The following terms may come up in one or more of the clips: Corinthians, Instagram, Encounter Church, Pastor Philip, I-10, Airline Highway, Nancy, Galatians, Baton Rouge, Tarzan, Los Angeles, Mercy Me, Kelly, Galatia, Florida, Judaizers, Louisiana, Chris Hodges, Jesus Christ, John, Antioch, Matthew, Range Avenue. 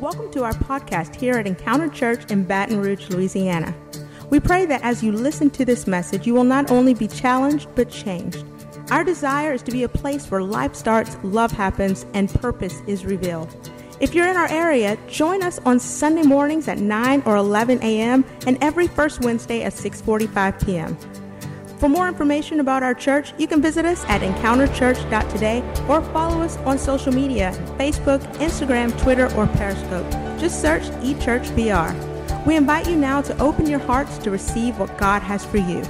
Welcome to our podcast here at Encounter Church in Baton Rouge, Louisiana. We pray that as you listen to this message, you will not only be challenged, but changed. Our desire is to be a place where life starts, love happens, and purpose is revealed. If you're in our area, join us on Sunday mornings at 9 or 11 a.m. and every first Wednesday at 6:45 p.m. For more information about our church, you can visit us at encounterchurch.today or follow us on social media, Facebook, Instagram, Twitter, or Periscope. Just search EChurchVR. We invite you now to open your hearts to receive what God has for you.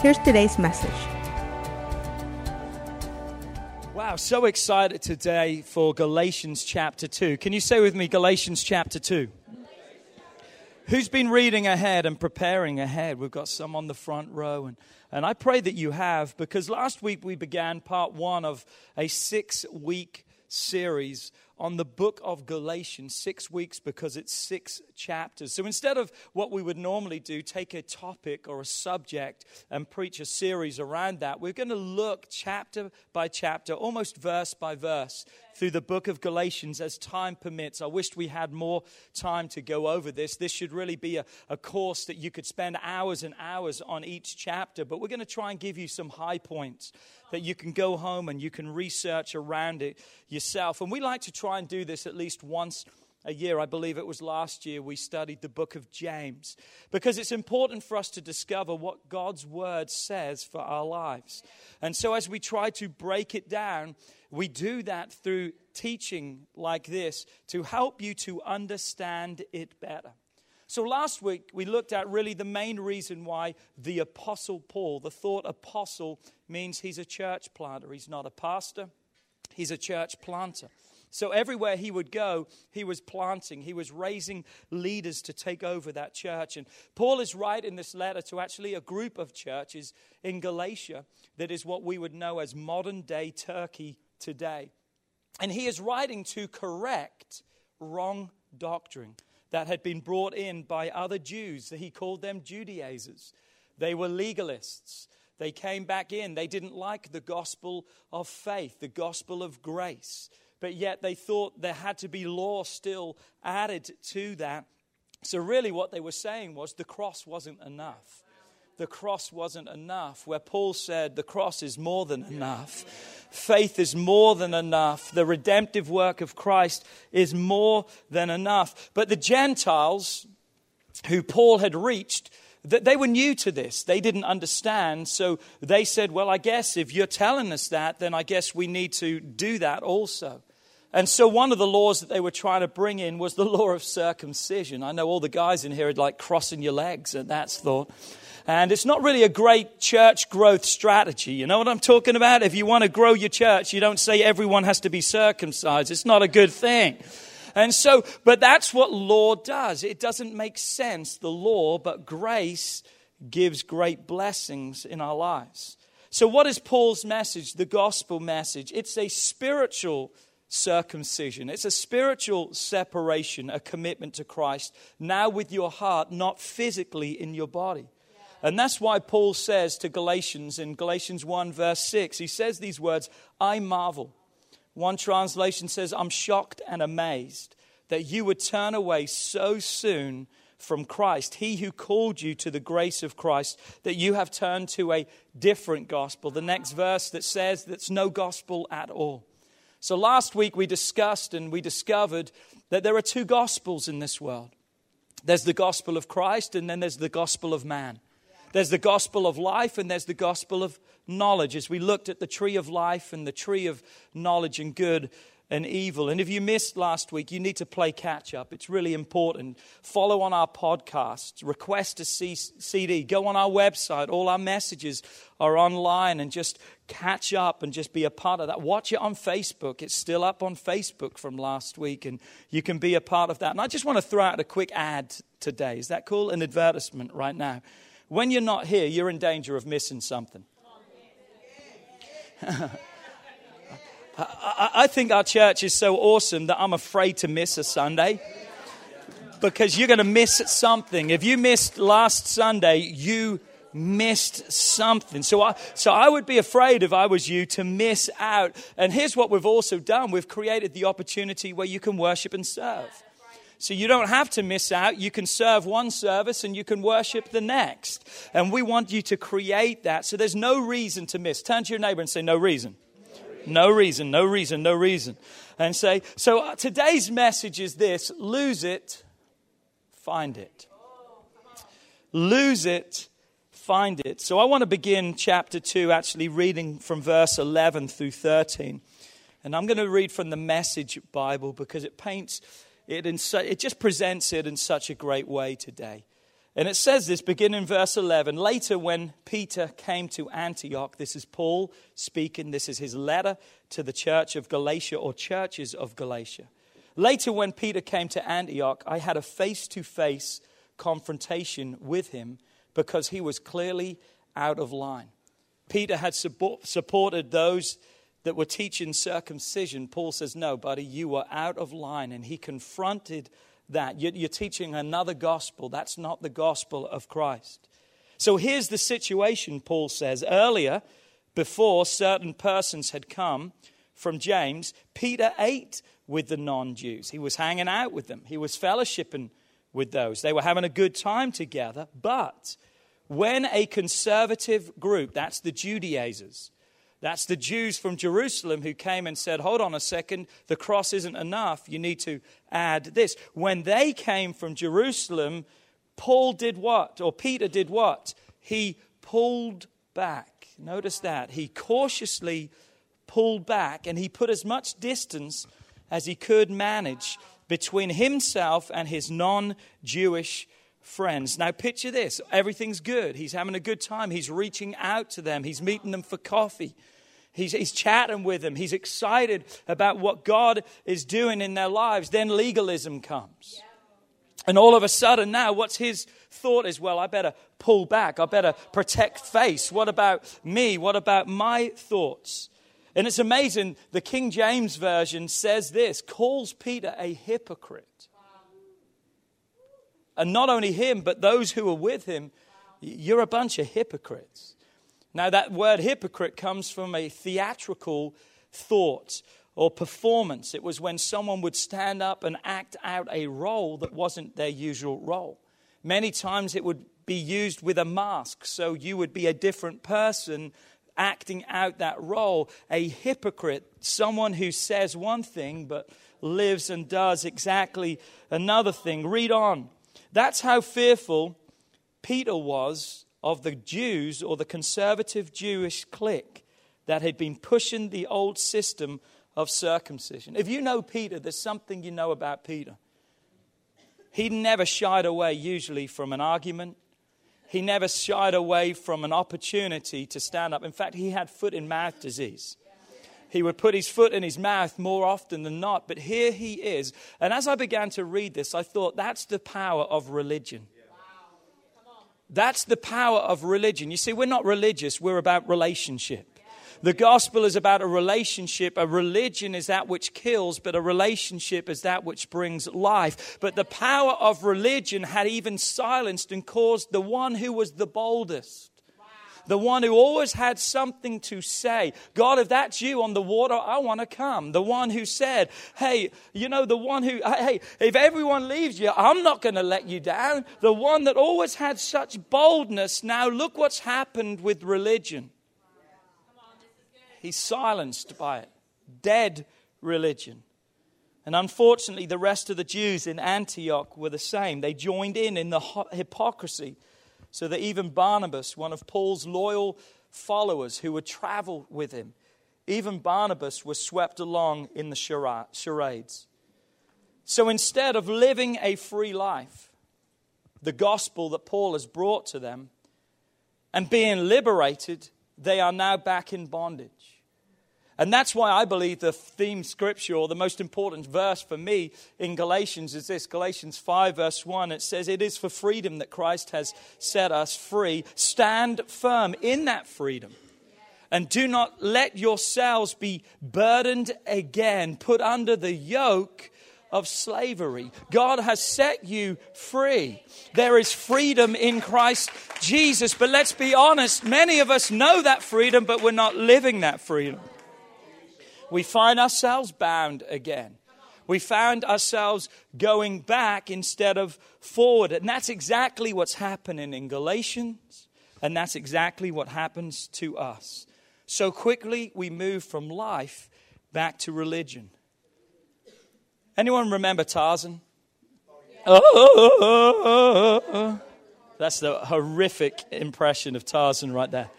Here's today's message. Wow, so excited today for Galatians chapter 2. Can you say with me, Galatians chapter 2? Who's been reading ahead and preparing ahead? We've got some on the front row, and I pray that you have, because last week we began part one of a 6-week series on the book of Galatians. 6 weeks because it's 6 chapters. So instead of what we would normally do, take a topic or a subject and preach a series around that, we're going to look chapter by chapter, almost verse by verse, through the book of Galatians as time permits. I wished we had more time to go over this. This should really be a course that you could spend hours and hours on each chapter, but we're going to try and give you some high points that you can go home and you can research around it yourself. And we like to try and do this at least once a year. I believe it was last year we studied the book of James, because it's important for us to discover what God's word says for our lives. And so as we try to break it down, we do that through teaching like this to help you to understand it better. So last week we looked at really the main reason why the Apostle Paul, the thought apostle means he's a church planter. He's not a pastor, he's a church planter. So everywhere he would go, he was planting. He was raising leaders to take over that church. And Paul is writing this letter to actually a group of churches in Galatia that is what we would know as modern-day Turkey today. And he is writing to correct wrong doctrine that had been brought in by other Jews. He called them Judaizers. They were legalists. They came back in. They didn't like the gospel of faith, the gospel of grace. But yet they thought there had to be law still added to that. So really what they were saying was the cross wasn't enough. The cross wasn't enough. Where Paul said the cross is more than enough. Faith is more than enough. The redemptive work of Christ is more than enough. But the Gentiles who Paul had reached, they were new to this. They didn't understand. So they said, well, I guess if you're telling us that, then I guess we need to do that also. And so one of the laws that they were trying to bring in was the law of circumcision. I know all the guys in here are like crossing your legs at that thought. And it's not really a great church growth strategy. You know what I'm talking about? If you want to grow your church, you don't say everyone has to be circumcised. It's not a good thing. And so, but that's what law does. It doesn't make sense, the law, but grace gives great blessings in our lives. So what is Paul's message, the gospel message? It's a spiritual circumcision. It's a spiritual separation, a commitment to Christ, now with your heart, not physically in your body. And that's why Paul says to Galatians in Galatians 1 verse 6, he says these words, I marvel. One translation says, I'm shocked and amazed that you would turn away so soon from Christ, he who called you to the grace of Christ, that you have turned to a different gospel. The next verse that says that's no gospel at all. So last week we discussed and we discovered that there are two gospels in this world. There's the gospel of Christ, and then there's the gospel of man. There's the gospel of life, and there's the gospel of knowledge, as we looked at the tree of life and the tree of knowledge and good and evil. And if you missed last week, you need to play catch up. It's really important. Follow on our podcast, request a CD, go on our website. All our messages are online, and just catch up and just be a part of that. Watch it on Facebook. It's still up on Facebook from last week, and you can be a part of that. And I just want to throw out a quick ad today. Is that cool? An advertisement right now. When you're not here, you're in danger of missing something. I think our church is so awesome that I'm afraid to miss a Sunday, because you're going to miss something. If you missed last Sunday, you missed something. So I would be afraid if I was you to miss out. And here's what we've also done. We've created the opportunity where you can worship and serve. So you don't have to miss out. You can serve one service and you can worship the next. And we want you to create that. So there's no reason to miss. Turn to your neighbor and say, no reason. No reason, no reason, no reason. And say, so today's message is this: lose it, find it. Lose it, find it. So I want to begin chapter 2 actually reading from verse 11 through 13. And I'm going to read from the Message Bible because it paints it in it just presents it in such a great way today. And it says this, beginning in verse 11. Later, when Peter came to Antioch, this is Paul speaking. This is his letter to the church of Galatia, or churches of Galatia. Later, when Peter came to Antioch, I had a face-to-face confrontation with him because he was clearly out of line. Peter had supported those that were teaching circumcision. Paul says, no, buddy, you were out of line. And he confronted that. You're teaching another gospel. That's not the gospel of Christ. So here's the situation, Paul says. Earlier, before certain persons had come from James, Peter ate with the non-Jews. He was hanging out with them. He was fellowshipping with those. They were having a good time together. But when a conservative group, that's the Judaizers, that's the Jews from Jerusalem who came and said, hold on a second, the cross isn't enough. You need to add this. When they came from Jerusalem, Paul did what? Or Peter did what? He pulled back. Notice that. He cautiously pulled back, and he put as much distance as he could manage between himself and his non-Jewish friends. Now picture this. Everything's good. He's having a good time. He's reaching out to them. He's meeting them for coffee. He's chatting with them. He's excited about what God is doing in their lives. Then legalism comes. Yeah. And all of a sudden now, what's his thought is, well, I better pull back. I better protect face. What about me? What about my thoughts? And it's amazing. The King James Version says this, calls Peter a hypocrite. And not only him, but those who are with him, you're a bunch of hypocrites. Now, that word hypocrite comes from a theatrical thought or performance. It was when someone would stand up and act out a role that wasn't their usual role. Many times it would be used with a mask, so you would be a different person acting out that role. A hypocrite, someone who says one thing but lives and does exactly another thing. Read on. That's how fearful Peter was of the Jews, or the conservative Jewish clique that had been pushing the old system of circumcision. If you know Peter, there's something you know about Peter. He never shied away usually from an argument. He never shied away from an opportunity to stand up. In fact, he had foot and mouth disease. He would put his foot in his mouth more often than not. But here he is. And as I began to read this, I thought, that's the power of religion. Wow. Come on. That's the power of religion. You see, we're not religious. We're about relationship. Yeah. The gospel is about a relationship. A religion is that which kills, but a relationship is that which brings life. But the power of religion had even silenced and caused the one who was the boldest, the one who always had something to say. God, if that's you on the water, I want to come. The one who said, hey, you know, the one who, hey, if everyone leaves you, I'm not going to let you down. The one that always had such boldness. Now look what's happened with religion. He's silenced by it. Dead religion. And unfortunately, the rest of the Jews in Antioch were the same. They joined in the hypocrisy. So that even Barnabas, one of Paul's loyal followers who would travel with him, even Barnabas was swept along in the charades. So instead of living a free life, the gospel that Paul has brought to them, and being liberated, they are now back in bondage. And that's why I believe the theme scripture, or the most important verse for me in Galatians, is this. Galatians 5 verse 1, it says, it is for freedom that Christ has set us free. Stand firm in that freedom. And do not let yourselves be burdened again, put under the yoke of slavery. God has set you free. There is freedom in Christ Jesus. But let's be honest, many of us know that freedom, but we're not living that freedom. We find ourselves bound again. We found ourselves going back instead of forward. And that's exactly what's happening in Galatians. And that's exactly what happens to us. So quickly we move from life back to religion. Anyone remember Tarzan? Oh. That's the horrific impression of Tarzan right there.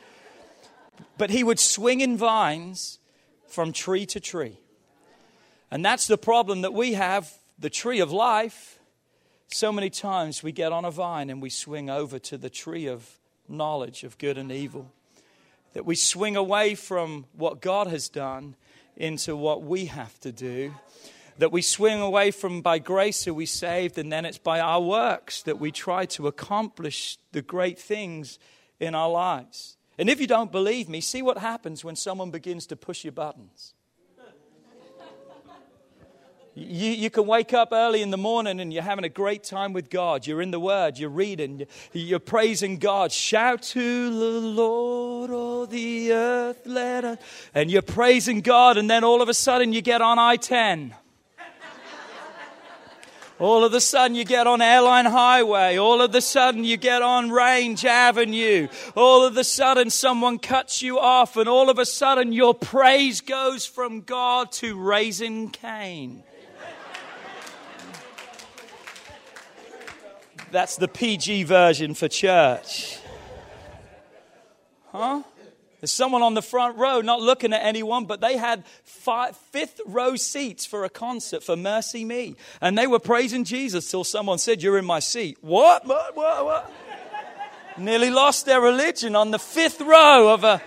But he would swing in vines from tree to tree. And that's the problem that we have, the tree of life. So many times we get on a vine and we swing over to the tree of knowledge of good and evil. That we swing away from what God has done into what we have to do. That we swing away from by grace are we saved, and then it's by our works that we try to accomplish the great things in our lives. And if you don't believe me, see what happens when someone begins to push your buttons. You can wake up early in the morning and you're having a great time with God. You're in the Word, you're reading, you're praising God. Shout to the Lord, all the earth, let us. And you're praising God, and then all of a sudden you get on I-10. All of a sudden you get on Airline Highway. All of a sudden you get on Range Avenue. All of a sudden someone cuts you off. And all of a sudden your praise goes from God to raising Cain. That's the PG version for church. Huh? There's someone on the front row not looking at anyone, but they had fifth row seats for a concert for Mercy Me. And they were praising Jesus till someone said, "You're in my seat." What? Nearly lost their religion on the fifth row of a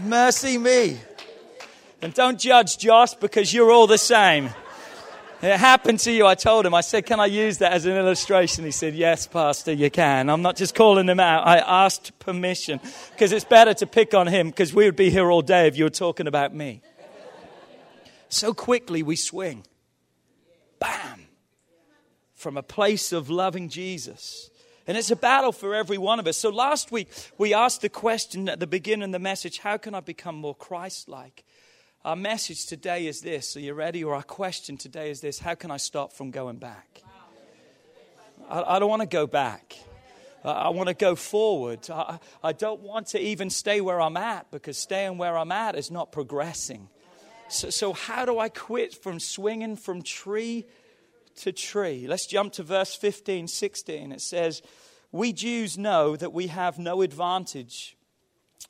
Mercy Me. And don't judge, Josh, because you're all the same. It happened to you. I told him, I said, "Can I use that as an illustration?" He said, "Yes, Pastor, you can." I'm not just calling him out. I asked permission because it's better to pick on him, because we would be here all day if you were talking about me. So quickly we swing. Bam. From a place of loving Jesus. And it's a battle for every one of us. So last week we asked the question at the beginning of the message, how can I become more Christ-like? Our message today is this. Are you ready? Or our question today is this. How can I stop from going back? I don't want to go back. I want to go forward. I don't want to even stay where I'm at, because staying where I'm at is not progressing. So how do I quit from swinging from tree to tree? Let's jump to verse 15, 16. It says, "We Jews know that we have no advantage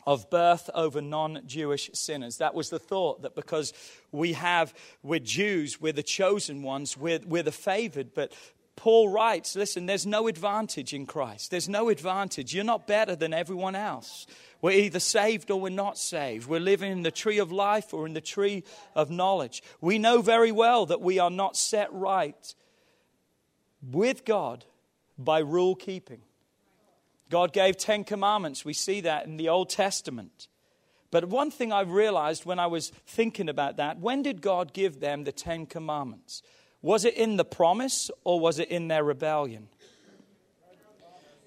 of birth over non-Jewish sinners." That was the thought, that because we're Jews, we're the chosen ones, we're the favored. But Paul writes, listen, there's no advantage in Christ. There's no advantage. You're not better than everyone else. We're either saved or we're not saved. We're living in the tree of life or in the tree of knowledge. We know very well that we are not set right with God by rule keeping. God gave 10 commandments. We see that in the Old Testament. But one thing I realized when I was thinking about that, when did God give them the 10 commandments? Was it in the promise or was it in their rebellion?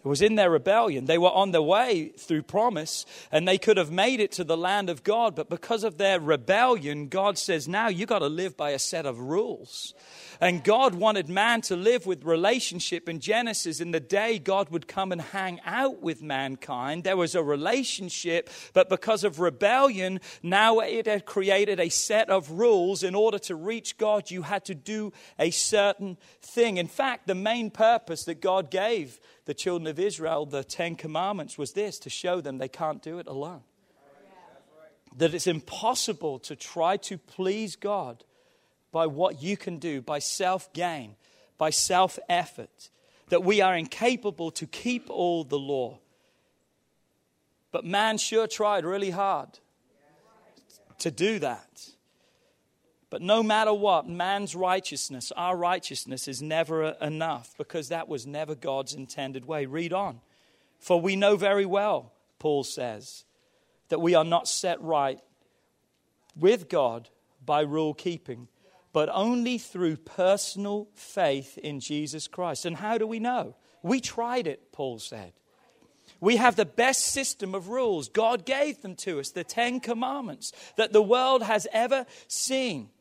It was in their rebellion. They were on their way through promise and they could have made it to the land of God. But because of their rebellion, God says, now you got to live by a set of rules. And God wanted man to live with relationship. In Genesis, in the day God would come and hang out with mankind, there was a relationship. But because of rebellion, now it had created a set of rules. In order to reach God, you had to do a certain thing. In fact, the main purpose that God gave the children of Israel, the 10 commandments, was this, to show them they can't do it alone. That it's impossible to try to please God by what you can do, by self-gain, by self-effort. That we are incapable to keep all the law. But man sure tried really hard to do that. But no matter what, man's righteousness, our righteousness is never enough, because that was never God's intended way. Read on. "For we know very well," Paul says, "that we are not set right with God by rule keeping, but only through personal faith in Jesus Christ." And how do we know? We tried it, Paul said. We have the best system of rules. God gave them to us, the 10 commandments that the world has ever seen.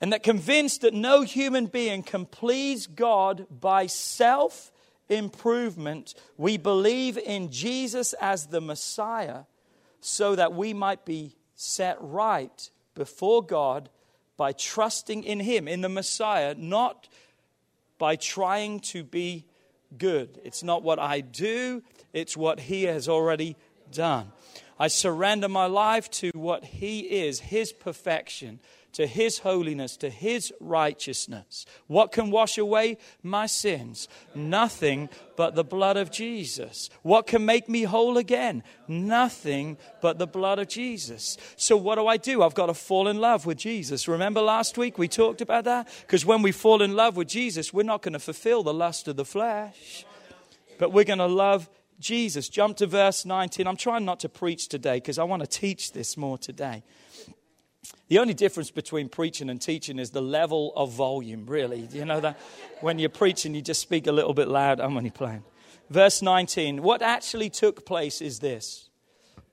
and that convinced that no human being can please God by self-improvement, we believe in Jesus as the Messiah so that we might be set right before God by trusting in Him, in the Messiah, not by trying to be good. It's not what I do, it's what He has already done. I surrender my life to what He is, His perfection, to His holiness, to His righteousness. What can wash away my sins? Nothing but the blood of Jesus. What can make me whole again? Nothing but the blood of Jesus. So what do? I've got to fall in love with Jesus. Remember last week we talked about that? Because when we fall in love with Jesus, we're not going to fulfill the lust of the flesh, but we're going to love Jesus. Jump to verse 19. I'm trying not to preach today because I want to teach this more today. The only difference between preaching and teaching is the level of volume, really. You know that when you're preaching, you just speak a little bit loud. I'm only playing. Verse 19. What actually took place is this.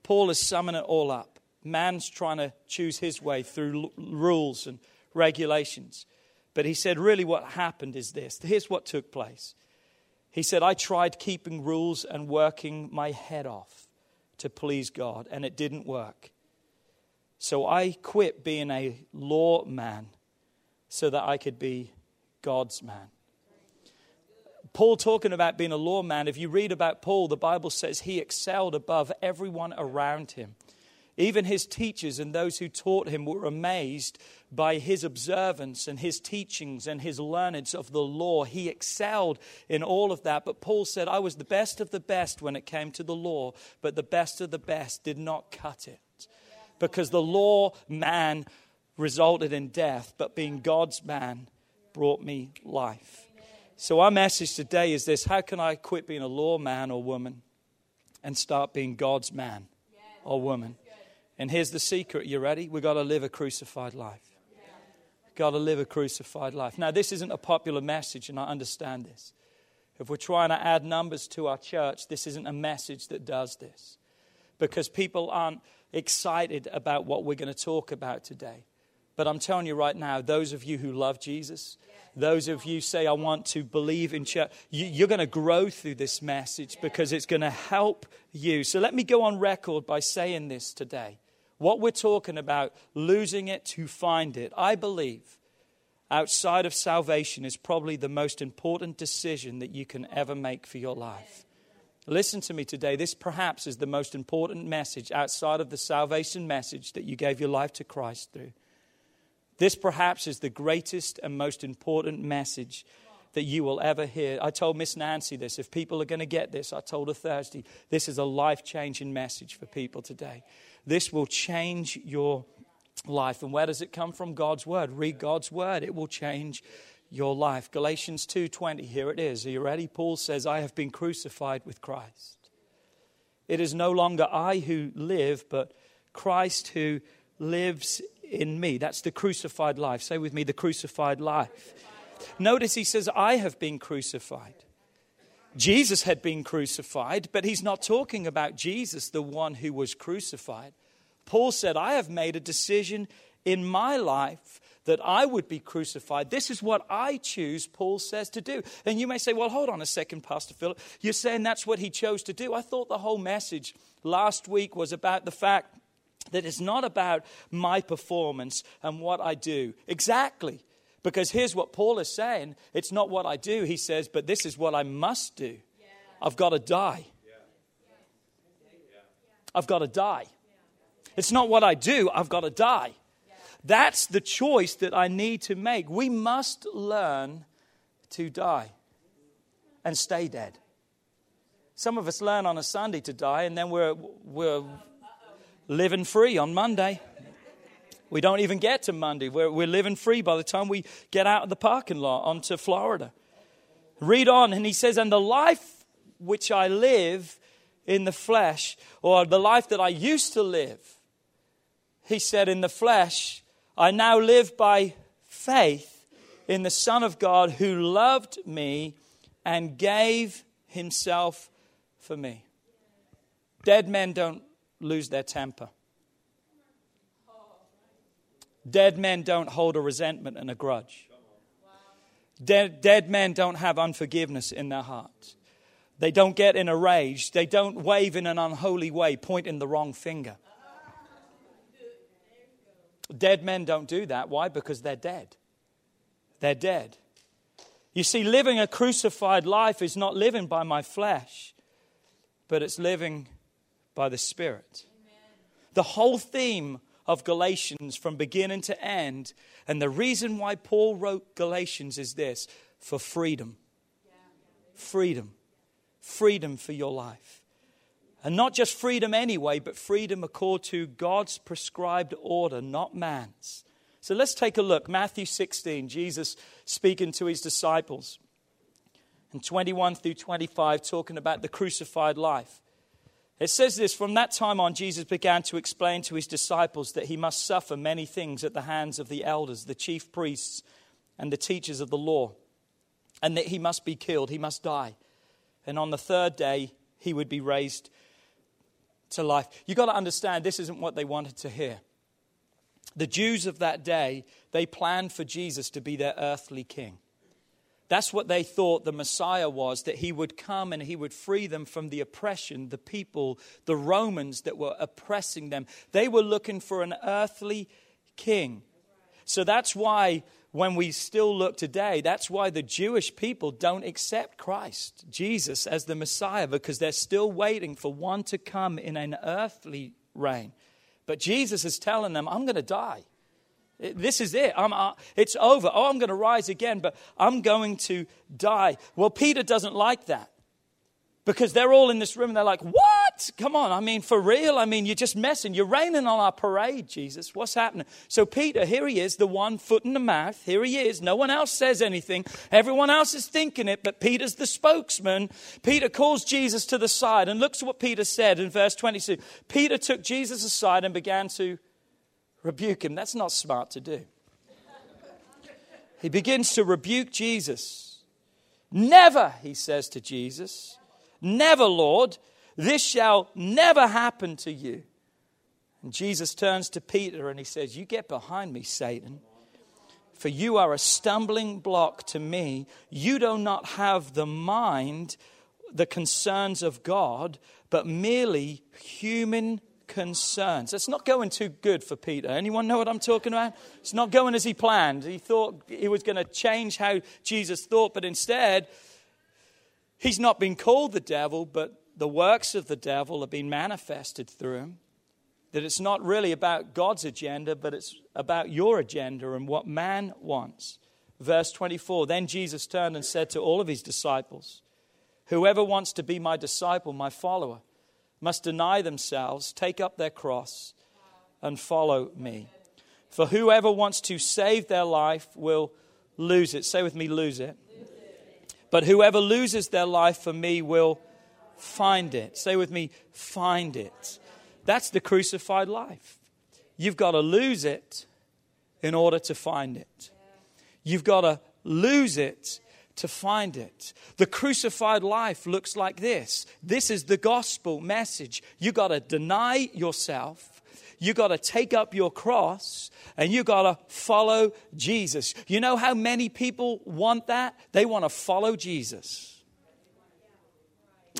Paul is summing it all up. Man's trying to choose his way through rules and regulations. But he said, really what happened is this. Here's what took place. He said, I tried keeping rules and working my head off to please God, and it didn't work. So I quit being a law man so that I could be God's man. Paul talking about being a law man, if you read about Paul, the Bible says he excelled above everyone around him. Even his teachers and those who taught him were amazed by his observance and his teachings and his learnings of the law. He excelled in all of that. But Paul said, I was the best of the best when it came to the law, but the best of the best did not cut it. Because the law man resulted in death, but being God's man brought me life. So our message today is this. How can I quit being a law man or woman and start being God's man or woman? And here's the secret. You ready? We've got to live a crucified life. We've got to live a crucified life. Now, this isn't a popular message, and I understand this. If we're trying to add numbers to our church, this isn't a message that does this. Because people aren't excited about what we're going to talk about today. But I'm telling you right now, those of you who love Jesus, those of you say, I want to believe in church, you're going to grow through this message because it's going to help you. So let me go on record by saying this today. What we're talking about, losing it to find it, I believe outside of salvation is probably the most important decision that you can ever make for your life. Listen to me today. This perhaps is the most important message outside of the salvation message that you gave your life to Christ through. This perhaps is the greatest and most important message that you will ever hear. I told Miss Nancy this. If people are going to get this, I told her Thursday, this is a life-changing message for people today. This will change your life. And where does it come from? God's Word. Read God's Word. It will change your life. Galatians 2:20, here it is. Are you ready? Paul says, I have been crucified with Christ. It is no longer I who live, but Christ who lives in me. That's the crucified life. Say with me, the crucified life. Notice he says, I have been crucified. Jesus had been crucified, but he's not talking about Jesus, the one who was crucified. Paul said, I have made a decision in my life that I would be crucified. This is what I choose, Paul says, to do. And you may say, well, hold on a second, Pastor Philip. You're saying that's what he chose to do. I thought the whole message last week was about the fact that it's not about my performance and what I do. Exactly. Because here's what Paul is saying. It's not what I do, he says, but this is what I must do. I've got to die. I've got to die. It's not what I do. I've got to die. That's the choice that I need to make. We must learn to die and stay dead. Some of us learn on a Sunday to die, and then we're living free on Monday. We don't even get to Monday. We're living free by the time we get out of the parking lot onto Florida. Read on, and he says, and the life which I live in the flesh, or the life that I used to live, he said, in the flesh, I now live by faith in the Son of God who loved me and gave himself for me. Dead men don't lose their temper. Dead men don't hold a resentment and a grudge. Dead men don't have unforgiveness in their heart. They don't get in a rage. They don't wave in an unholy way, pointing the wrong finger. Dead men don't do that. Why? Because they're dead. They're dead. You see, living a crucified life is not living by my flesh, but it's living by the Spirit. Amen. The whole theme of Galatians from beginning to end, and the reason why Paul wrote Galatians is this: for freedom. Freedom. Freedom for your life. And not just freedom anyway, but freedom according to God's prescribed order, not man's. So let's take a look. Matthew 16, Jesus speaking to his disciples. And 21 through 25, talking about the crucified life. It says this: from that time on, Jesus began to explain to his disciples that he must suffer many things at the hands of the elders, the chief priests, and the teachers of the law, and that he must be killed, he must die. And on the third day, he would be raised to life. You've got to understand, this isn't what they wanted to hear. The Jews of that day, they planned for Jesus to be their earthly king. That's what they thought the Messiah was, that he would come and he would free them from the oppression, the people, the Romans that were oppressing them. They were looking for an earthly king. So that's why when we still look today, that's why the Jewish people don't accept Christ, Jesus, as the Messiah, because they're still waiting for one to come in an earthly reign. But Jesus is telling them, I'm going to die. This is it. It's over. Oh, I'm going to rise again, but I'm going to die. Well, Peter doesn't like that, because they're all in this room and they're like, what? Come on. I mean, for real? I mean, you're just messing. You're raining on our parade, Jesus. What's happening? So Peter, here he is, the one foot in the mouth. Here he is. No one else says anything. Everyone else is thinking it, but Peter's the spokesman. Peter calls Jesus to the side and looks at what Peter said in verse 22. Peter took Jesus aside and began to rebuke him. That's not smart to do. He begins to rebuke Jesus. Never, he says to Jesus. Never, Lord. This shall never happen to you. And Jesus turns to Peter and he says, you get behind me, Satan, for you are a stumbling block to me. You do not have the mind, the concerns of God, but merely human concerns. That's not going too good for Peter. Anyone know what I'm talking about? It's not going as he planned. He thought he was going to change how Jesus thought, but instead, he's not been called the devil, but the works of the devil have been manifested through him. That it's not really about God's agenda, but it's about your agenda and what man wants. Verse 24, then Jesus turned and said to all of his disciples, whoever wants to be my disciple, my follower, must deny themselves, take up their cross, and follow me. For whoever wants to save their life will lose it. Say with me, lose it. Lose it. But whoever loses their life for me will find it. Say with me, find it. That's the crucified life. You've got to lose it in order to find it. You've got to lose it to find it. The crucified life looks like this. This is the gospel message. You got to deny yourself. You got to take up your cross and you got to follow Jesus. You know how many people want that? They want to follow Jesus.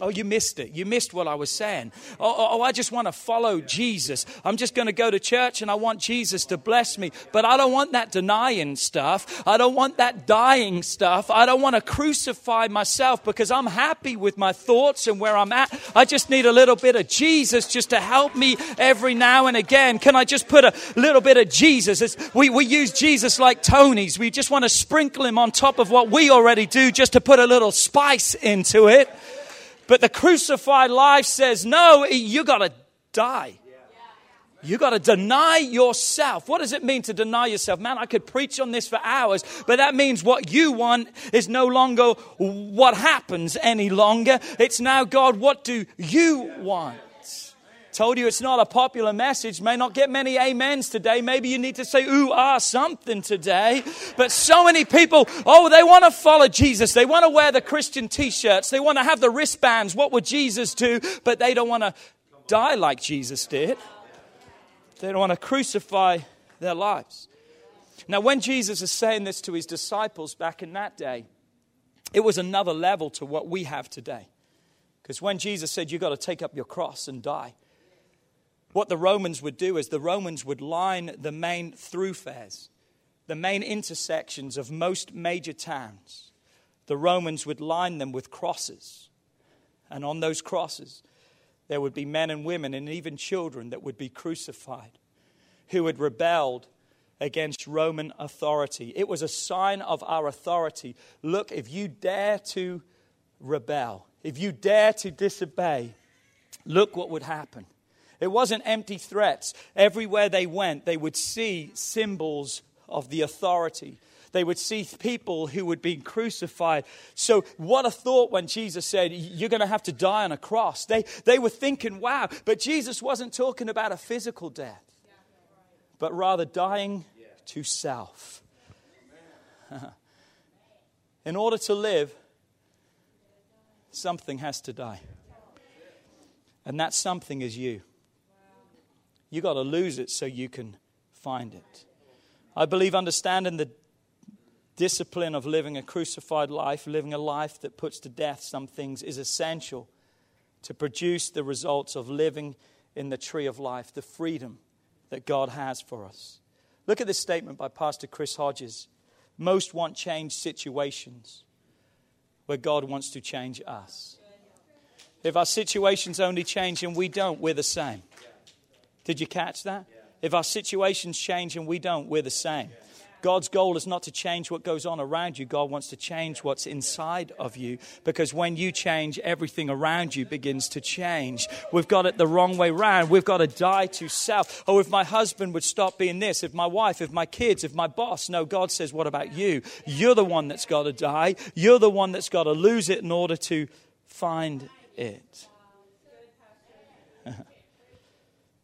Oh, you missed it. You missed what I was saying. Oh, I just want to follow Jesus. I'm just going to go to church and I want Jesus to bless me. But I don't want that denying stuff. I don't want that dying stuff. I don't want to crucify myself because I'm happy with my thoughts and where I'm at. I just need a little bit of Jesus just to help me every now and again. Can I just put a little bit of Jesus? We use Jesus like Tony's. We just want to sprinkle him on top of what we already do just to put a little spice into it. But the crucified life says, no, you got to die. You got to deny yourself. What does it mean to deny yourself? Man, I could preach on this for hours, but that means what you want is no longer what happens any longer. It's now, God, what do you want? Told you it's not a popular message. May not get many amens today. Maybe you need to say, ooh, ah, something today. But so many people, they want to follow Jesus. They want to wear the Christian t-shirts. They want to have the wristbands. What would Jesus do? But they don't want to die like Jesus did. They don't want to crucify their lives. Now, when Jesus is saying this to his disciples back in that day, it was another level to what we have today. Because when Jesus said, you've got to take up your cross and die, what the Romans would do is the Romans would line the main thoroughfares, the main intersections of most major towns. The Romans would line them with crosses. And on those crosses, there would be men and women and even children that would be crucified, who had rebelled against Roman authority. It was a sign of our authority. Look, if you dare to rebel, if you dare to disobey, look what would happen. It wasn't empty threats. Everywhere they went, they would see symbols of the authority. They would see people who would be crucified. So what a thought when Jesus said, you're going to have to die on a cross. They were thinking, wow, but Jesus wasn't talking about a physical death, but rather dying to self. In order to live, something has to die. And that something is you. You got to lose it so you can find it. I believe understanding the discipline of living a crucified life, living a life that puts to death some things, is essential to produce the results of living in the tree of life, the freedom that God has for us. Look at this statement by Pastor Chris Hodges. Most want change situations where God wants to change us. If our situations only change and we don't, we're the same. Did you catch that? If our situations change and we don't, we're the same. God's goal is not to change what goes on around you. God wants to change what's inside of you, because when you change, everything around you begins to change. We've got it the wrong way round. We've got to die to self. Oh, if my husband would stop being this, if my wife, if my kids, if my boss. No, God says, what about you? You're the one that's got to die. You're the one that's got to lose it in order to find it.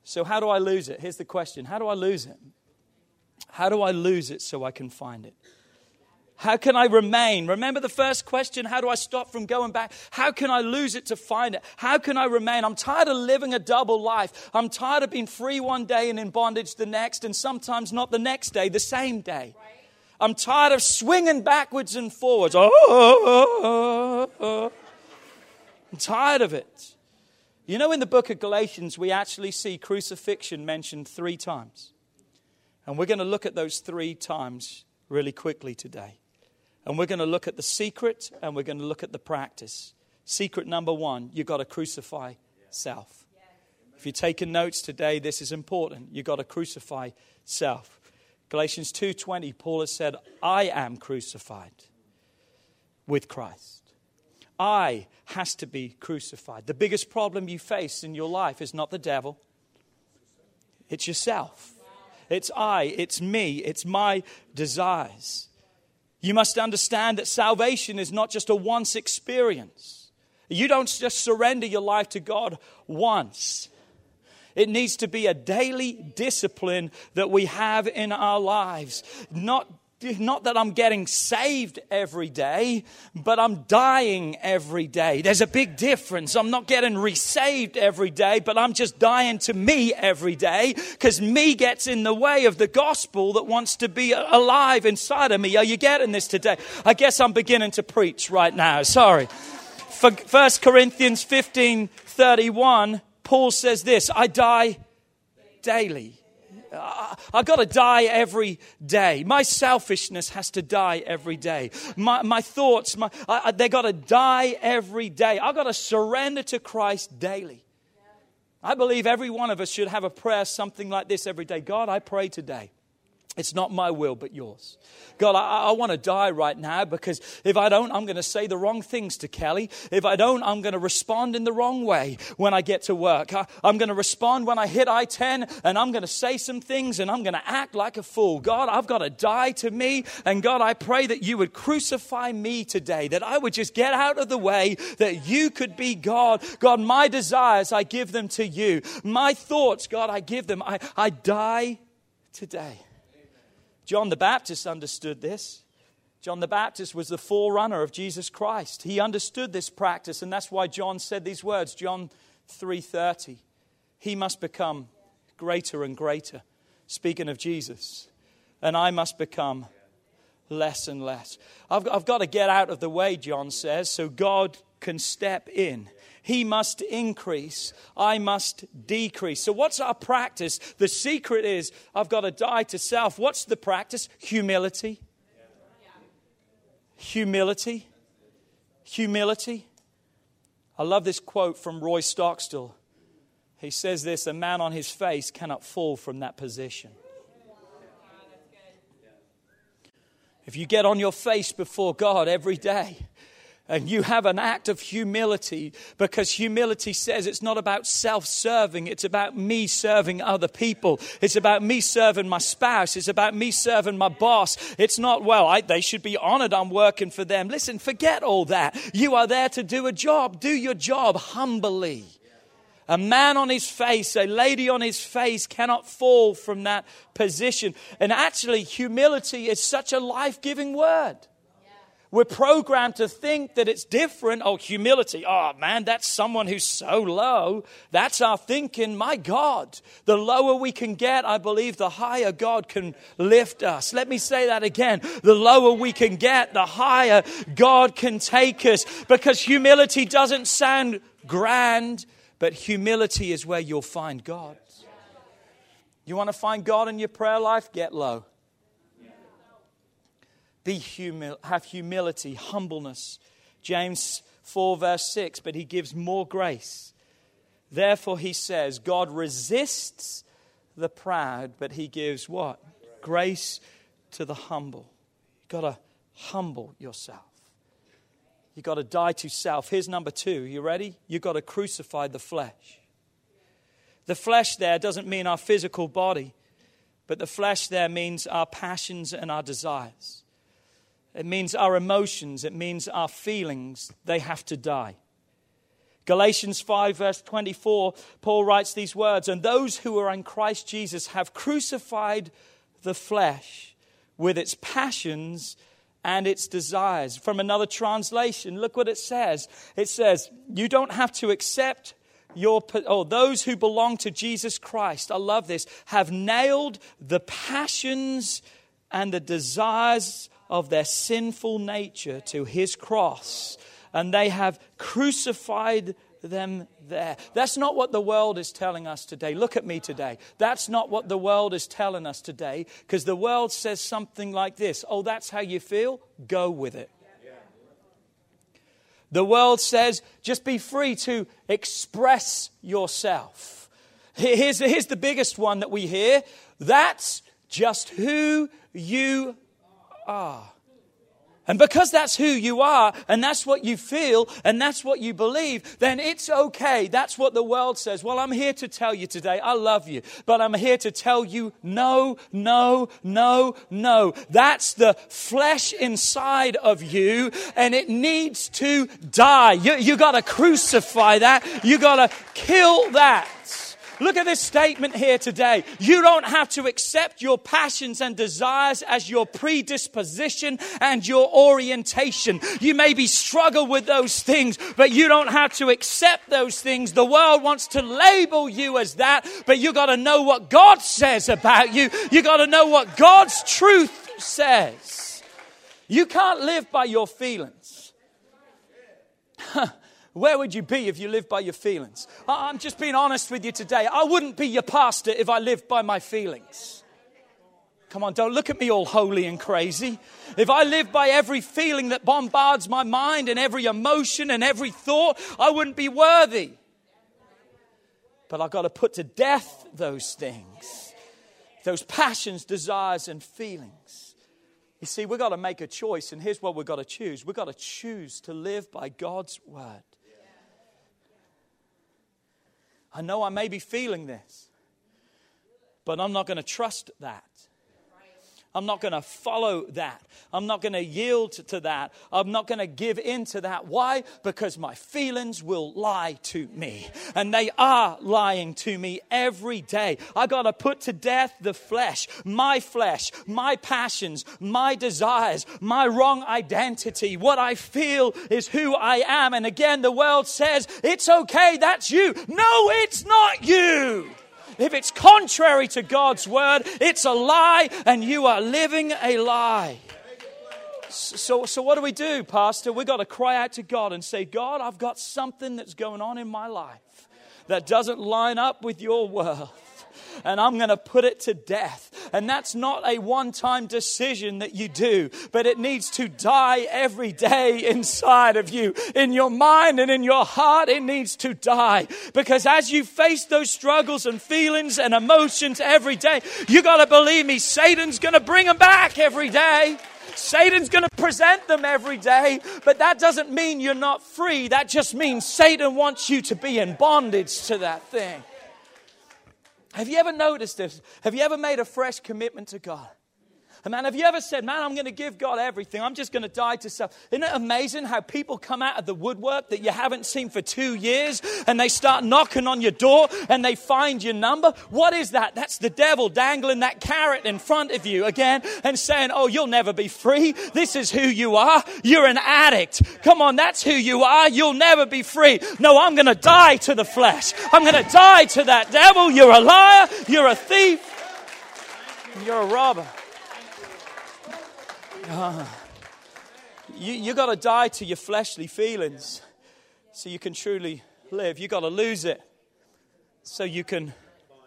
So how do I lose it? Here's the question. How do I lose it? How do I lose it so I can find it? How can I remain? Remember the first question, how do I stop from going back? How can I lose it to find it? How can I remain? I'm tired of living a double life. I'm tired of being free one day and in bondage the next, and sometimes not the next day, the same day. I'm tired of swinging backwards and forwards. I'm tired of it. You know, in the book of Galatians, we actually see crucifixion mentioned 3 times. And we're going to look at those 3 times really quickly today. And we're going to look at the secret and we're going to look at the practice. Secret number 1, you've got to crucify self. If you're taking notes today, this is important. You've got to crucify self. Galatians 2:20, Paul has said, I am crucified with Christ. I has to be crucified. The biggest problem you face in your life is not the devil. It's yourself. It's I, it's me, it's my desires. You must understand that salvation is not just a once experience. You don't just surrender your life to God once. It needs to be a daily discipline that we have in our lives. Not that I'm getting saved every day, but I'm dying every day. There's a big difference. I'm not getting resaved every day, but I'm just dying to me every day, because me gets in the way of the gospel that wants to be alive inside of me. Are you getting this today? I guess I'm beginning to preach right now. Sorry. 1 Corinthians 15:31, Paul says this, I die daily. I've got to die every day. My selfishness has to die every day. My thoughts, they got to die every day. I've got to surrender to Christ daily. I believe every one of us should have a prayer something like this every day. God, I pray today. It's not my will, but yours. God, I want to die right now, because if I don't, I'm going to say the wrong things to Kelly. If I don't, I'm going to respond in the wrong way when I get to work. I'm going to respond when I hit I-10, and I'm going to say some things, and I'm going to act like a fool. God, I've got to die to me. And God, I pray that you would crucify me today, that I would just get out of the way, that you could be God. God, my desires, I give them to you. My thoughts, God, I give them. I die today. John the Baptist understood this. John the Baptist was the forerunner of Jesus Christ. He understood this practice, and that's why John said these words, John 3:30. He must become greater and greater. Speaking of Jesus, and I must become less and less. I've got to get out of the way, John says, so God can step in. He must increase. I must decrease. So what's our practice? The secret is I've got to die to self. What's the practice? Humility. Humility. Humility. I love this quote from Roy Stockstill. He says this, a man on his face cannot fall from that position. If you get on your face before God every day, and you have an act of humility, because humility says it's not about self-serving. It's about me serving other people. It's about me serving my spouse. It's about me serving my boss. It's not, well, they should be honored I'm working for them. Listen, forget all that. You are there to do a job. Do your job humbly. A man on his face, a lady on his face cannot fall from that position. And actually, humility is such a life-giving word. We're programmed to think that it's different. Oh, humility. Oh, man, that's someone who's so low. That's our thinking. My God, the lower we can get, I believe the higher God can lift us. Let me say that again. The lower we can get, the higher God can take us. Because humility doesn't sound grand, but humility is where you'll find God. You want to find God in your prayer life? Get low. Have humility, humbleness. James 4 verse 6, but he gives more grace. Therefore he says, God resists the proud, but he gives what? Grace to the humble. You've got to humble yourself. You've got to die to self. Here's number 2. You ready? You've got to crucify the flesh. The flesh there doesn't mean our physical body, but the flesh there means our passions and our desires. It means our emotions. It means our feelings. They have to die. Galatians 5 verse 24, Paul writes these words, and those who are in Christ Jesus have crucified the flesh with its passions and its desires. From another translation, look what it says. It says, you don't have to accept those who belong to Jesus Christ. I love this. Have nailed the passions and the desires of their sinful nature to his cross, and they have crucified them there. That's not what the world is telling us today. Look at me today. That's not what the world is telling us today, because the world says something like this. Oh, that's how you feel? Go with it. The world says, just be free to express yourself. Here's the biggest one that we hear. That's just who you are. And because that's who you are, and that's what you feel, and that's what you believe, then it's okay. That's what the world says. Well, I'm here to tell you today, I love you, but I'm here to tell you no, no, no, no. That's the flesh inside of you, and it needs to die. You got to crucify that. You got to kill that. Look at this statement here today. You don't have to accept your passions and desires as your predisposition and your orientation. You maybe struggle with those things, but you don't have to accept those things. The world wants to label you as that, but you got to know what God says about you. You got to know what God's truth says. You can't live by your feelings. Where would you be if you lived by your feelings? I'm just being honest with you today. I wouldn't be your pastor if I lived by my feelings. Come on, don't look at me all holy and crazy. If I lived by every feeling that bombards my mind and every emotion and every thought, I wouldn't be worthy. But I've got to put to death those things, those passions, desires, and feelings. You see, we've got to make a choice, and here's what we've got to choose. We've got to choose to live by God's word. I know I may be feeling this, but I'm not going to trust that. I'm not going to follow that. I'm not going to yield to that. I'm not going to give in to that. Why? Because my feelings will lie to me. And they are lying to me every day. I got to put to death the flesh, my passions, my desires, my wrong identity. What I feel is who I am. And again, the world says, it's okay, that's you. No, it's not you. If it's contrary to God's word, it's a lie, and you are living a lie. So what do we do, Pastor? We've got to cry out to God and say, God, I've got something that's going on in my life that doesn't line up with your word. And I'm going to put it to death. And that's not a one-time decision that you do, but it needs to die every day inside of you. In your mind and in your heart, it needs to die. Because as you face those struggles and feelings and emotions every day, you got to believe me, Satan's going to bring them back every day. Satan's going to present them every day, but that doesn't mean you're not free. That just means Satan wants you to be in bondage to that thing. Have you ever noticed this? Have you ever made a fresh commitment to God? And man, have you ever said, man, I'm going to give God everything. I'm just going to die to self. Isn't it amazing how people come out of the woodwork that you haven't seen for 2 years and they start knocking on your door and they find your number? What is that? That's the devil dangling that carrot in front of you again and saying, oh, you'll never be free. This is who you are. You're an addict. Come on, that's who you are. You'll never be free. No, I'm going to die to the flesh. I'm going to die to that devil. You're a liar. You're a thief. You're a robber. You got to die to your fleshly feelings so you can truly live. You got to lose it so you can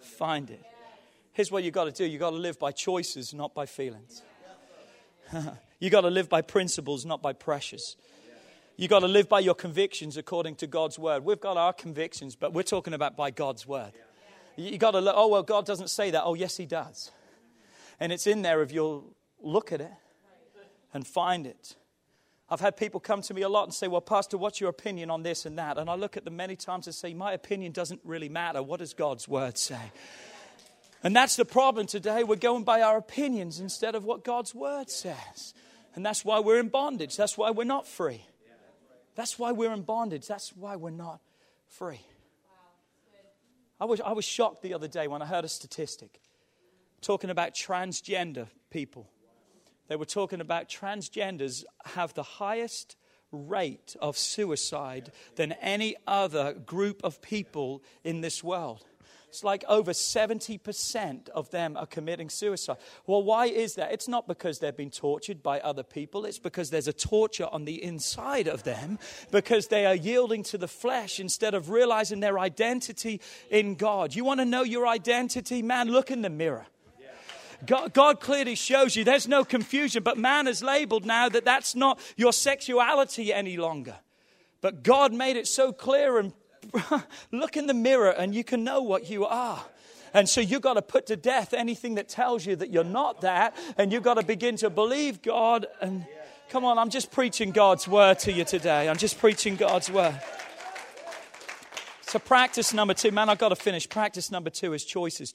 find it. Here's what you got to do. You got to live by choices, not by feelings. You got to live by principles, not by pressures. You got to live by your convictions according to God's word. We've got our convictions, but we're talking about by God's word. You got to look, oh, well, God doesn't say that. Oh, yes, he does. And it's in there if you'll look at it and find it. I've had people come to me a lot and say, well, Pastor, what's your opinion on this and that? And I look at them many times and say, my opinion doesn't really matter. What does God's word say? And that's the problem today. We're going by our opinions instead of what God's word says. And that's why we're in bondage. That's why we're not free. That's why we're in bondage. That's why we're not free. I was shocked the other day when I heard a statistic talking about transgender people. They were talking about transgenders have the highest rate of suicide than any other group of people in this world. It's like over 70% of them are committing suicide. Well, why is that? It's not because they've been tortured by other people. It's because there's a torture on the inside of them because they are yielding to the flesh instead of realizing their identity in God. You want to know your identity? Man, look in the mirror. God clearly shows you. There's no confusion. But man has labeled now that that's not your sexuality any longer. But God made it so clear. And look in the mirror and you can know what you are. And so you've got to put to death anything that tells you that you're not that. And you've got to begin to believe God. And come on, I'm just preaching God's word to you today. I'm just preaching God's word. So practice number two. Man, I've got to finish. Practice number two is choices.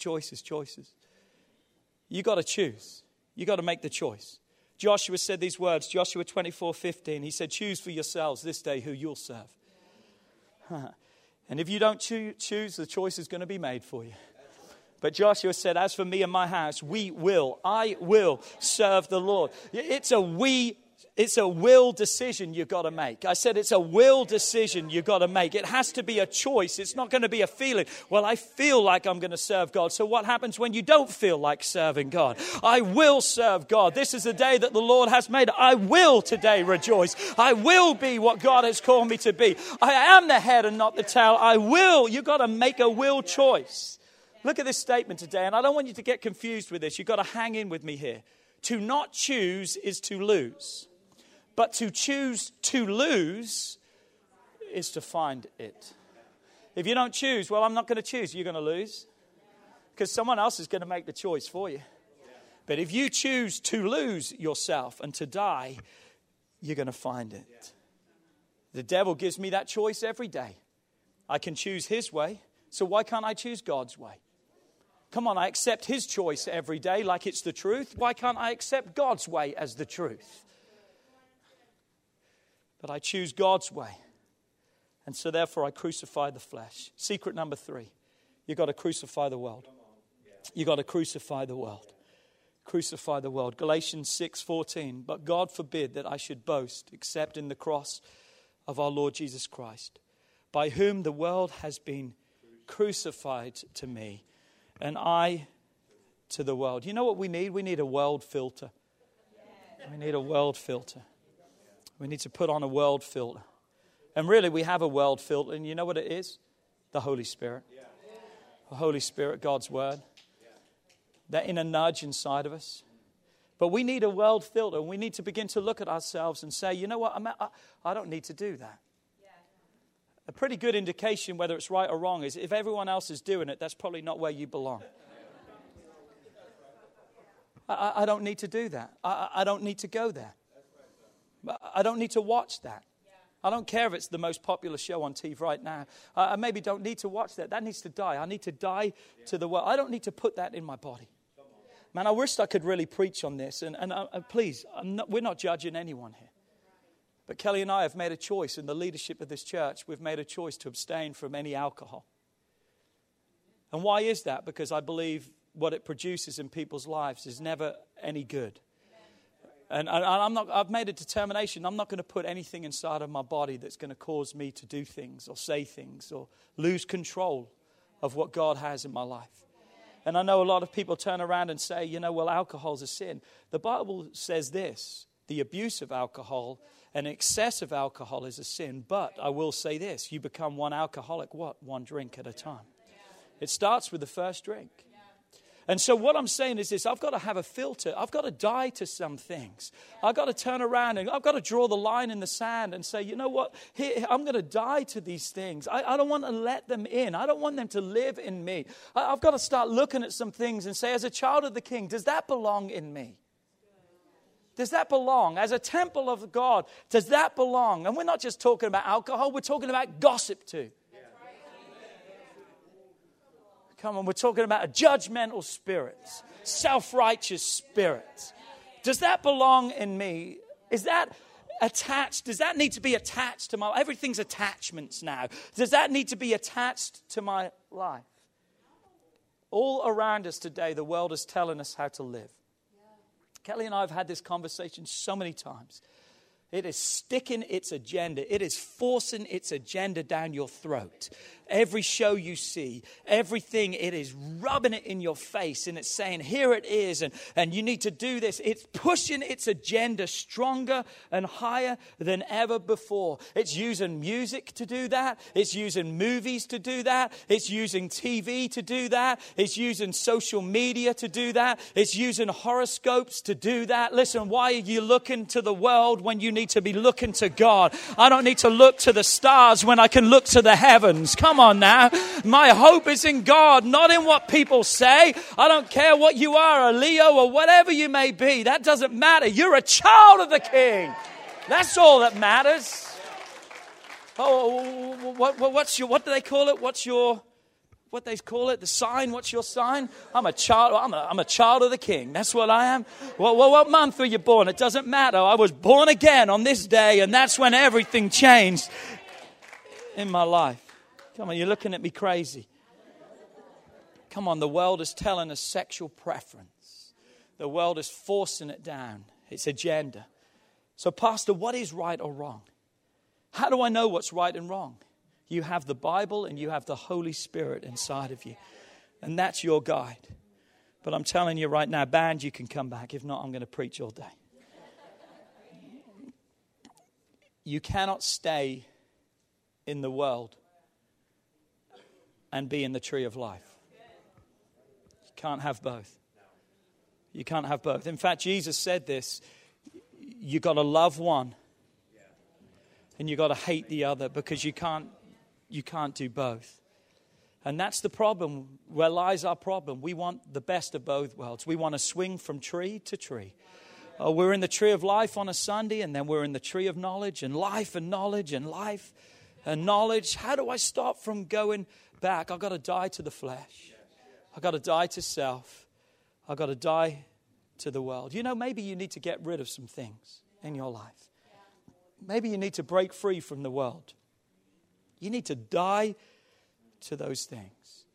You got to choose. You got to make the choice. Joshua said these words, Joshua 24:15. He said, choose for yourselves this day who you'll serve. And if you don't choose, the choice is going to be made for you. But Joshua said, as for me and my house, I will serve the Lord. It's a will decision you've got to make. I said it's a will decision you've got to make. It has to be a choice. It's not going to be a feeling. Well, I feel like I'm going to serve God. So what happens when you don't feel like serving God? I will serve God. This is the day that the Lord has made. I will today rejoice. I will be what God has called me to be. I am the head and not the tail. I will. You've got to make a will choice. Look at this statement today. And I don't want you to get confused with this. You've got to hang in with me here. To not choose is to lose. But to choose to lose is to find it. If you don't choose, well, I'm not going to choose. You're going to lose. Because someone else is going to make the choice for you. But if you choose to lose yourself and to die, you're going to find it. The devil gives me that choice every day. I can choose his way. So why can't I choose God's way? Come on, I accept his choice every day like it's the truth. Why can't I accept God's way as the truth? But I choose God's way. And so therefore I crucify the flesh. Secret number three. You've got to crucify the world. You've got to crucify the world. Crucify the world. Galatians 6:14. But God forbid that I should boast except in the cross of our Lord Jesus Christ, by whom the world has been crucified to me an eye to the world. You know what we need? We need a world filter. We need a world filter. We need to put on a world filter. And really, we have a world filter. And you know what it is? The Holy Spirit. The Holy Spirit, God's Word. That inner nudge inside of us. But we need a world filter. We need to begin to look at ourselves and say, you know what? I don't need to do that. A pretty good indication whether it's right or wrong is if everyone else is doing it, that's probably not where you belong. I don't need to do that. I don't need to go there. I don't need to watch that. I don't care if it's the most popular show on TV right now. I maybe don't need to watch that. That needs to die. I need to die to the world. I don't need to put that in my body. Man, I wish I could really preach on this. And please, we're not judging anyone here. But Kelly and I have made a choice in the leadership of this church. We've made a choice to abstain from any alcohol. And why is that? Because I believe what it produces in people's lives is never any good. And I've made a determination. I'm not going to put anything inside of my body that's going to cause me to do things or say things or lose control of what God has in my life. And I know a lot of people turn around and say, you know, well, alcohol's a sin. The Bible says this, the abuse of alcohol and excess of alcohol is a sin. But I will say this, you become one alcoholic, what? One drink at a time. It starts with the first drink. And so what I'm saying is this, I've got to have a filter. I've got to die to some things. I've got to turn around and I've got to draw the line in the sand and say, you know what, here, I'm going to die to these things. I don't want to let them in. I don't want them to live in me. I've got to start looking at some things and say, as a child of the King, does that belong in me? Does that belong? As a temple of God, does that belong? And we're not just talking about alcohol, we're talking about gossip too. Come on, we're talking about a judgmental spirit, self-righteous spirit. Does that belong in me? Is that attached? Does that need to be attached to my life? Everything's attachments now. Does that need to be attached to my life? All around us today, the world is telling us how to live. Kelly and I have had this conversation so many times. It is sticking its agenda. It is forcing its agenda down your throat. Every show you see, everything, it is rubbing it in your face and it's saying, here it is, and you need to do this. It's pushing its agenda stronger and higher than ever before. It's using music to do that. It's using movies to do that. It's using TV to do that. It's using social media to do that. It's using horoscopes to do that. Listen, why are you looking to the world when you need to be looking to God? I don't need to look to the stars when I can look to the heavens. Come on now. My hope is in God, not in what people say. I don't care what you are, a Leo or whatever you may be. That doesn't matter. You're a child of the King. That's all that matters. Oh, what do they call it? What they call it? The sign? What's your sign? I'm a child of the King. That's what I am. Well, what month were you born? It doesn't matter. I was born again on this day, and that's when everything changed in my life. Come on, you're looking at me crazy. Come on, the world is telling us sexual preference. The world is forcing it down, its agenda. So, Pastor, what is right or wrong? How do I know what's right and wrong? You have the Bible and you have the Holy Spirit inside of you. And that's your guide. But I'm telling you right now, band, you can come back. If not, I'm going to preach all day. You cannot stay in the world and be in the tree of life. You can't have both. You can't have both. In fact, Jesus said this. You got to love one and you got to hate the other because you can't do both. And that's the problem. Where lies our problem. We want the best of both worlds. We want to swing from tree to tree. Oh, we're in the tree of life on a Sunday, and then we're in the tree of knowledge, and life and knowledge and life and knowledge. How do I stop from going back? I've got to die to the flesh. I've got to die to self. I've got to die to the world. You know, maybe you need to get rid of some things in your life. Maybe you need to break free from the world. You need to die to those things.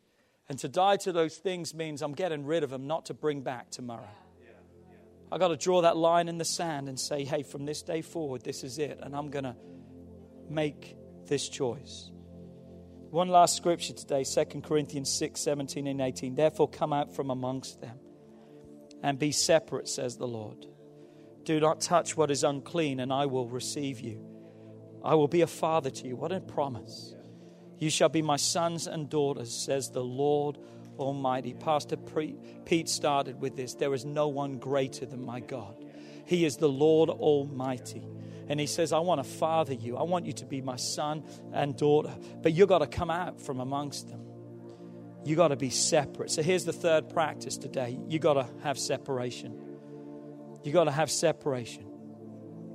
And to die to those things means I'm getting rid of them, not to bring back tomorrow. I've got to draw that line in the sand and say, hey, from this day forward, this is it. And I'm going to make this choice. One last scripture today, 2 Corinthians 6, 17 and 18. Therefore come out from amongst them and be separate, says the Lord. Do not touch what is unclean, and I will receive you. I will be a father to you. What a promise. You shall be my sons and daughters, says the Lord Almighty. Pastor Pete started with this. There is no one greater than my God. He is the Lord Almighty. And he says, I want to father you. I want you to be my son and daughter. But you've got to come out from amongst them. You've got to be separate. So here's the third practice today. You've got to have separation. You've got to have separation.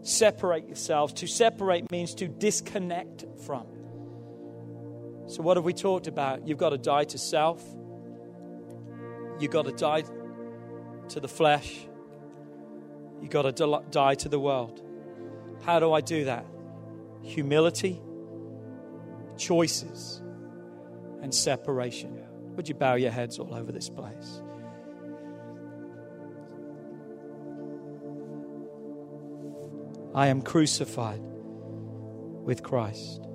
Separate yourselves. To separate means to disconnect from. So what have we talked about? You've got to die to self. You've got to die to the flesh. You've got to die to the world. How do I do that? Humility, choices, and separation. Would you bow your heads all over this place? I am crucified with Christ.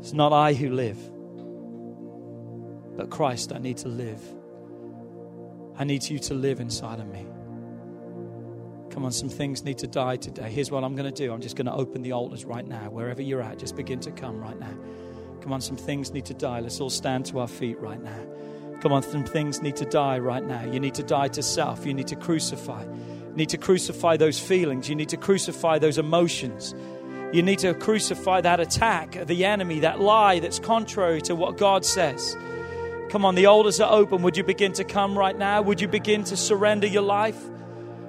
It's not I who live, but Christ. I need to live. I need you to live inside of me. Come on, some things need to die today. Here's what I'm going to do. I'm just going to open the altars right now. Wherever you're at, just begin to come right now. Come on, some things need to die. Let's all stand to our feet right now. Come on, some things need to die right now. You need to die to self. You need to crucify. You need to crucify those feelings. You need to crucify those emotions. You need to crucify that attack of the enemy, that lie that's contrary to what God says. Come on, the altars are open. Would you begin to come right now? Would you begin to surrender your life?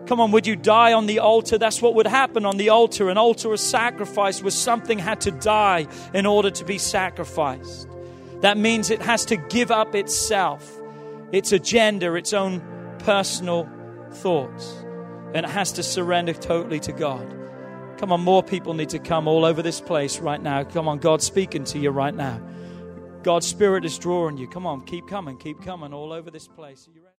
Come on, would you die on the altar? That's what would happen on the altar. An altar of sacrifice was something had to die in order to be sacrificed. That means it has to give up itself, its agenda, its own personal thoughts. And it has to surrender totally to God. Come on, more people need to come all over this place right now. Come on, God's speaking to you right now. God's Spirit is drawing you. Come on, keep coming all over this place. Are you ready?